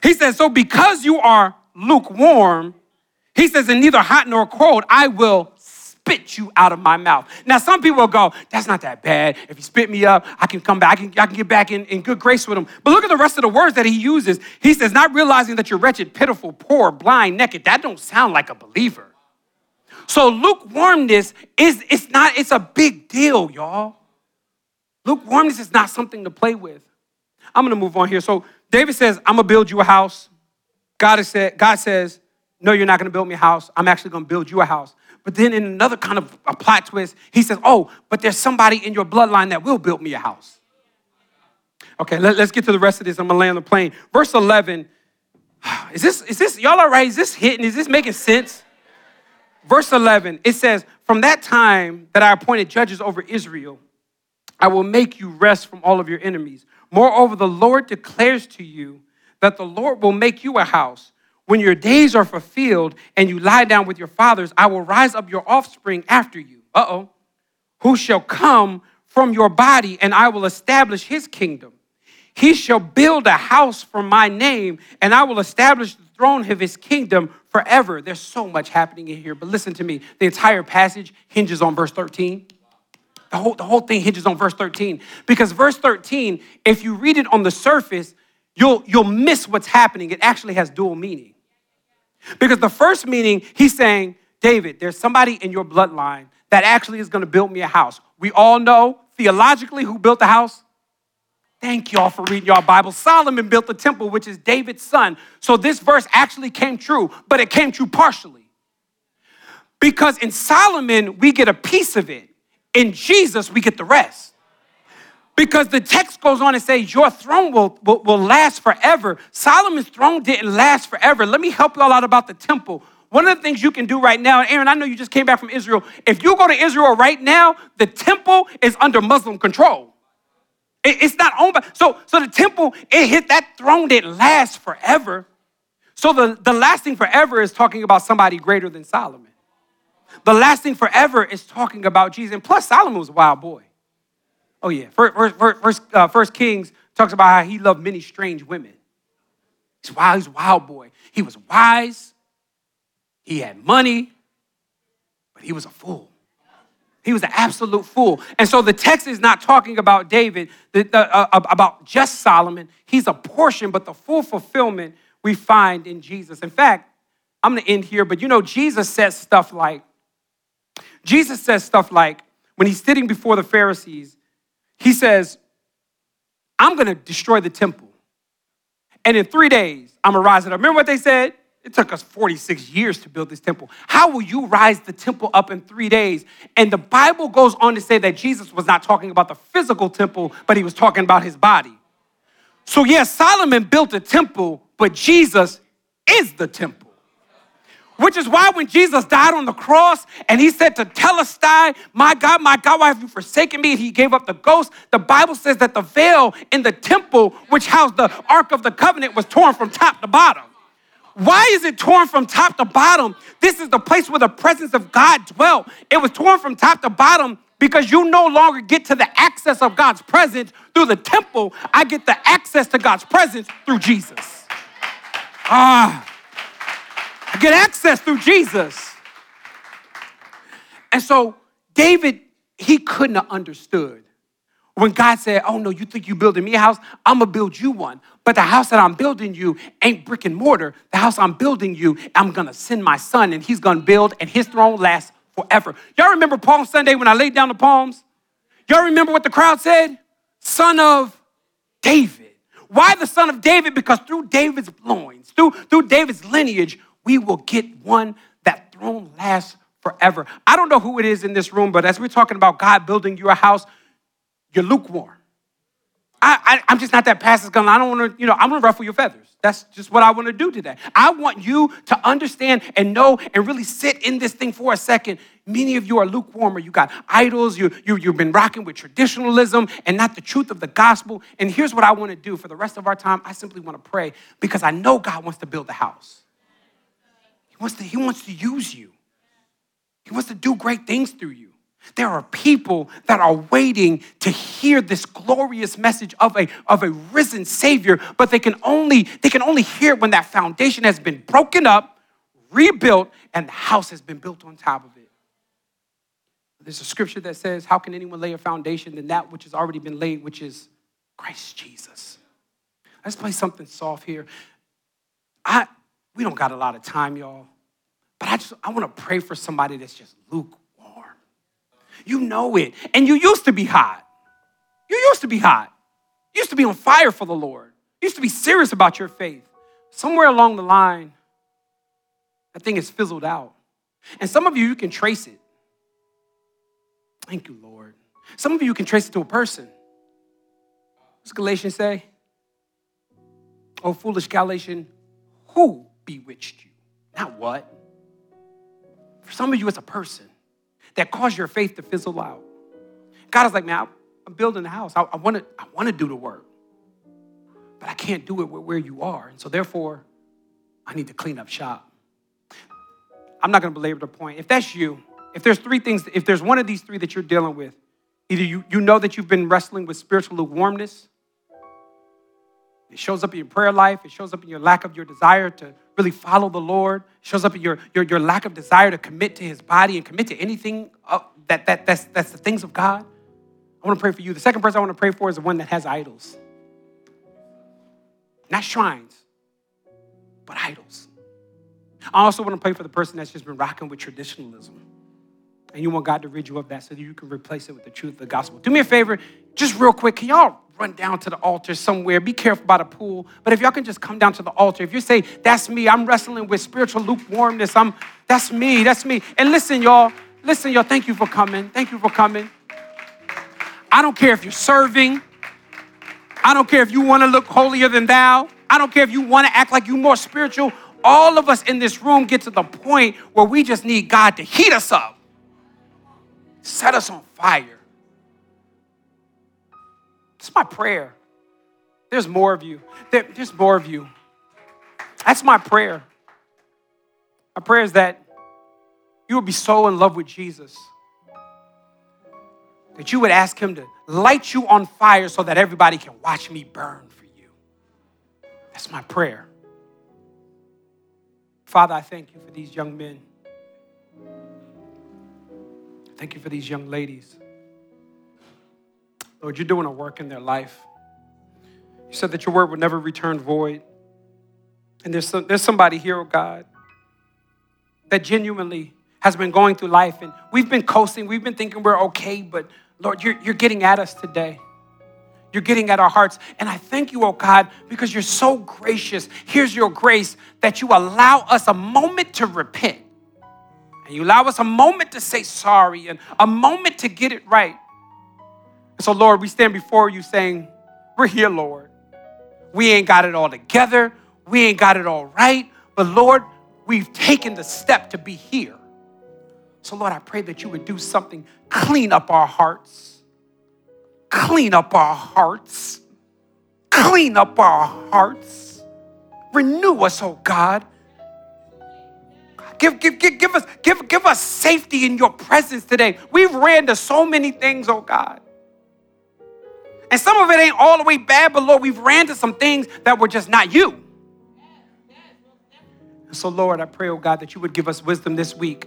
He says, so because you are lukewarm, he says, and neither hot nor cold, I will spit you out of my mouth. Now, some people will go, that's not that bad. If you spit me up, I can come back. I can, I can get back in, in good grace with him. But look at the rest of the words that he uses. He says, not realizing that you're wretched, pitiful, poor, blind, naked. That don't sound like a believer. So lukewarmness is, it's not, it's a big deal, y'all. Lukewarmness is not something to play with. I'm going to move on here. So David says, I'm going to build you a house. God, is said, God says, no, you're not going to build me a house. I'm actually going to build you a house. But then in another kind of a plot twist, he says, oh, but there's somebody in your bloodline that will build me a house. Okay, let, let's get to the rest of this. I'm going to land the plane. Verse eleven. Is this, is this, y'all all right? Is this hitting? Is this making sense? Verse eleven, it says, from that time that I appointed judges over Israel, I will make you rest from all of your enemies. Moreover, the Lord declares to you that the Lord will make you a house. When your days are fulfilled and you lie down with your fathers, I will rise up your offspring after you. Uh-oh. Who shall come from your body, and I will establish his kingdom. He shall build a house for my name, and I will establish the throne of his kingdom forever. There's so much happening in here, but listen to me. The entire passage hinges on verse thirteen. The whole, the whole thing hinges on verse thirteen, because verse thirteen, if you read it on the surface, you'll, you'll miss what's happening. It actually has dual meaning, because the first meaning, he's saying, David, there's somebody in your bloodline that actually is going to build me a house. We all know theologically who built the house. Thank y'all for reading y'all Bible. Solomon built the temple, which is David's son. So this verse actually came true, but it came true partially, because in Solomon, we get a piece of it. In Jesus, we get the rest. Because the text goes on and says, your throne will, will, will last forever. Solomon's throne didn't last forever. Let me help y'all out about the temple. One of the things you can do right now, and Aaron, I know you just came back from Israel. If you go to Israel right now, the temple is under Muslim control. It, it's not owned by, so, so the temple, it hit that throne didn't last forever. So the, the lasting forever is talking about somebody greater than Solomon. The lasting forever is talking about Jesus. And plus, Solomon was a wild boy. Oh, yeah. First, first, uh, First Kings talks about how he loved many strange women. He's wild. He's a wild boy. He was wise. He had money. But he was a fool. He was an absolute fool. And so the text is not talking about David, the, the, uh, about just Solomon. He's a portion, but the full fulfillment we find in Jesus. In fact, I'm going to end here, but you know, Jesus says stuff like, Jesus says stuff like, when he's sitting before the Pharisees, he says, I'm going to destroy the temple. And in three days, I'm going to rise it up. Remember what they said? It took us forty-six years to build this temple. How will you rise the temple up in three days? And the Bible goes on to say that Jesus was not talking about the physical temple, but he was talking about his body. So yes, Solomon built a temple, but Jesus is the temple. Which is why when Jesus died on the cross and he said to Telestai, my God, my God, why have you forsaken me? And he gave up the ghost. The Bible says that the veil in the temple, which housed the Ark of the Covenant, was torn from top to bottom. Why is it torn from top to bottom? This is the place where the presence of God dwelt. It was torn from top to bottom because you no longer get to the access of God's presence through the temple. I get the access to God's presence through Jesus. Ah. I get access through Jesus. And so David, he couldn't have understood when God said, oh no, you think you're building me a house? I'm gonna build you one. But the house that I'm building you ain't brick and mortar. The house I'm building you, I'm gonna send my son and he's gonna build and his throne lasts forever. Y'all remember Palm Sunday when I laid down the palms? Y'all remember what the crowd said? Son of David. Why the son of David? Because through David's loins, through, through David's lineage, we will get one that throne lasts forever. I don't know who it is in this room, but as we're talking about God building your house, you're lukewarm. I, I, I'm just not that pastor's gonna. I don't want to, you know, I'm gonna ruffle your feathers. That's just what I want to do today. I want you to understand and know and really sit in this thing for a second. Many of you are lukewarm. You got idols. You, you, you've been rocking with traditionalism and not the truth of the gospel. And here's what I want to do for the rest of our time. I simply want to pray because I know God wants to build the house. He wants to, he wants to use you. He wants to do great things through you. There are people that are waiting to hear this glorious message of a, of a risen Savior, but they can only, they can only hear it when that foundation has been broken up, rebuilt, and the house has been built on top of it. There's a scripture that says, how can anyone lay a foundation than that which has already been laid, which is Christ Jesus? Let's play something soft here. I we don't got a lot of time, y'all, but I just I want to pray for somebody that's just lukewarm. You know it. And you used to be hot. You used to be hot. You used to be on fire for the Lord. You used to be serious about your faith. Somewhere along the line, that thing has fizzled out. And some of you, you can trace it. Thank you, Lord. Some of you can trace it to a person. What's Galatians say? Oh, foolish Galatian, who bewitched you? Not what. For some of you, it's a person that caused your faith to fizzle out. God is like, man, I'm building a house. I, I want to I wanna do the work, but I can't do it where you are. And so therefore, I need to clean up shop. I'm not going to belabor the point. If that's you, if there's three things, if there's one of these three that you're dealing with, either you, you know that you've been wrestling with spiritual lukewarmness. It shows up in your prayer life. It shows up in your lack of your desire to really follow the Lord. It shows up in your, your, your lack of desire to commit to his body and commit to anything that, that that's, that's the things of God. I want to pray for you. The second person I want to pray for is the one that has idols. Not shrines, but idols. I also want to pray for the person that's just been rocking with traditionalism. And you want God to rid you of that so that you can replace it with the truth of the gospel. Do me a favor, just real quick, can y'all run down to the altar somewhere? Be careful by the pool. But if y'all can just come down to the altar. If you say, that's me, I'm wrestling with spiritual lukewarmness. I'm, that's me, that's me. And listen, y'all, listen, y'all, thank you for coming. Thank you for coming. I don't care if you're serving. I don't care if you want to look holier than thou. I don't care if you want to act like you're more spiritual. All of us in this room get to the point where we just need God to heat us up. Set us on fire. It's my prayer. There's more of you. There, there's more of you. That's my prayer. My prayer is that you would be so in love with Jesus that you would ask him to light you on fire so that everybody can watch me burn for you. That's my prayer. Father, I thank you for these young men. Thank you for these young ladies. Lord, you're doing a work in their life. You said that your word would never return void. And there's some, there's somebody here, oh God, that genuinely has been going through life and we've been coasting, we've been thinking we're okay, but Lord, you're, you're getting at us today. You're getting at our hearts. And I thank you, oh God, because you're so gracious. Here's your grace that you allow us a moment to repent. And you allow us a moment to say sorry and a moment to get it right. And so, Lord, we stand before you saying, we're here, Lord. We ain't got it all together. We ain't got it all right. But, Lord, we've taken the step to be here. So, Lord, I pray that you would do something. Clean up our hearts. Clean up our hearts. Clean up our hearts. Renew us, oh God. Give, give, give, give us, give, give us safety in your presence today. We've ran to so many things, oh God. And some of it ain't all the way bad, but Lord, we've ran to some things that were just not you. So Lord, I pray, oh God, that you would give us wisdom this week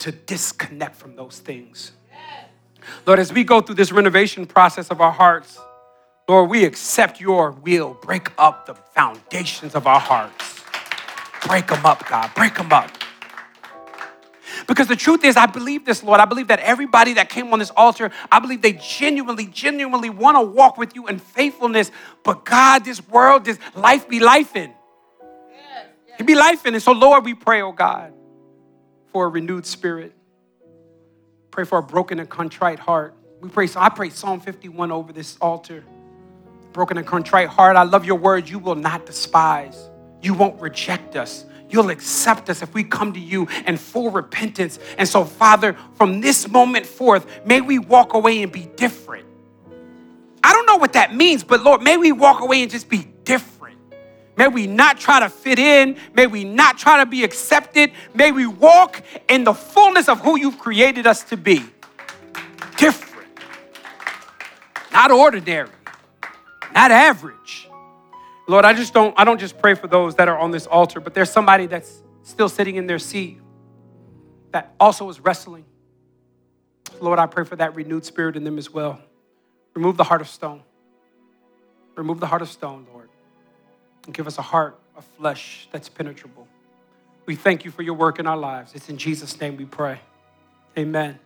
to disconnect from those things. Lord, as we go through this renovation process of our hearts, Lord, we accept your will. Break up the foundations of our hearts. Break them up, God. Break them up. Because the truth is, I believe this, Lord. I believe that everybody that came on this altar, I believe they genuinely, genuinely want to walk with you in faithfulness. But God, this world, this life be lifing. Yeah, yeah. It be lifing. And so, Lord, we pray, oh God, for a renewed spirit. Pray for a broken and contrite heart. We pray. So I pray Psalm fifty-one over this altar. Broken and contrite heart. I love your word. You will not despise. You won't reject us. You'll accept us if we come to you in full repentance. And so, Father, from this moment forth, may we walk away and be different. I don't know what that means, but Lord, may we walk away and just be different. May we not try to fit in. May we not try to be accepted. May we walk in the fullness of who you've created us to be. Different. Not ordinary. Not average. Lord, I just don't, I don't just pray for those that are on this altar, but there's somebody that's still sitting in their seat that also is wrestling. Lord, I pray for that renewed spirit in them as well. Remove the heart of stone. Remove the heart of stone, Lord, and give us a heart of flesh that's penetrable. We thank you for your work in our lives. It's in Jesus' name we pray. Amen.